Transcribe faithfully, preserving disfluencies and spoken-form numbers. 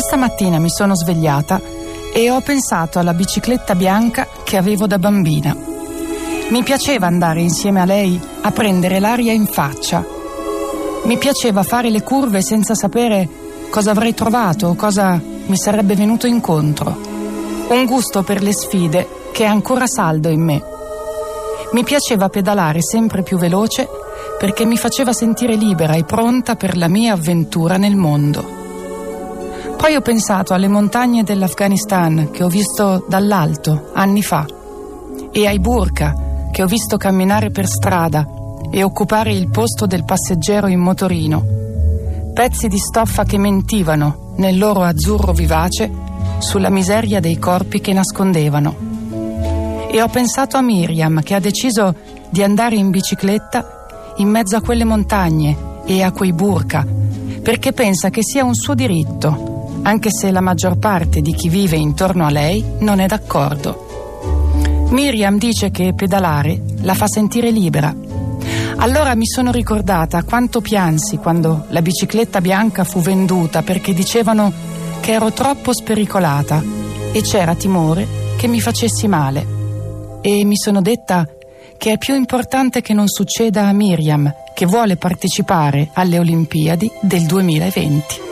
Questa mattina mi sono svegliata e ho pensato alla bicicletta bianca che avevo da bambina. Mi piaceva andare insieme a lei a prendere l'aria in faccia. Mi piaceva fare le curve senza sapere cosa avrei trovato o cosa mi sarebbe venuto incontro. Un gusto per le sfide che è ancora saldo in me. Mi piaceva pedalare sempre più veloce perché mi faceva sentire libera e pronta per la mia avventura nel mondo. Poi ho pensato alle montagne dell'Afghanistan che ho visto dall'alto anni fa e ai burka che ho visto camminare per strada e occupare il posto del passeggero in motorino. Pezzi di stoffa che mentivano nel loro azzurro vivace sulla miseria dei corpi che nascondevano. E ho pensato a Miriam che ha deciso di andare in bicicletta in mezzo a quelle montagne e a quei burka perché pensa che sia un suo diritto, anche se la maggior parte di chi vive intorno a lei non è d'accordo. Miriam dice che pedalare la fa sentire libera. Allora mi sono ricordata quanto piansi quando la bicicletta bianca fu venduta perché dicevano che ero troppo spericolata e c'era timore che mi facessi male. E mi sono detta che è più importante che non succeda a Miriam, che vuole partecipare alle Olimpiadi del duemilaventi.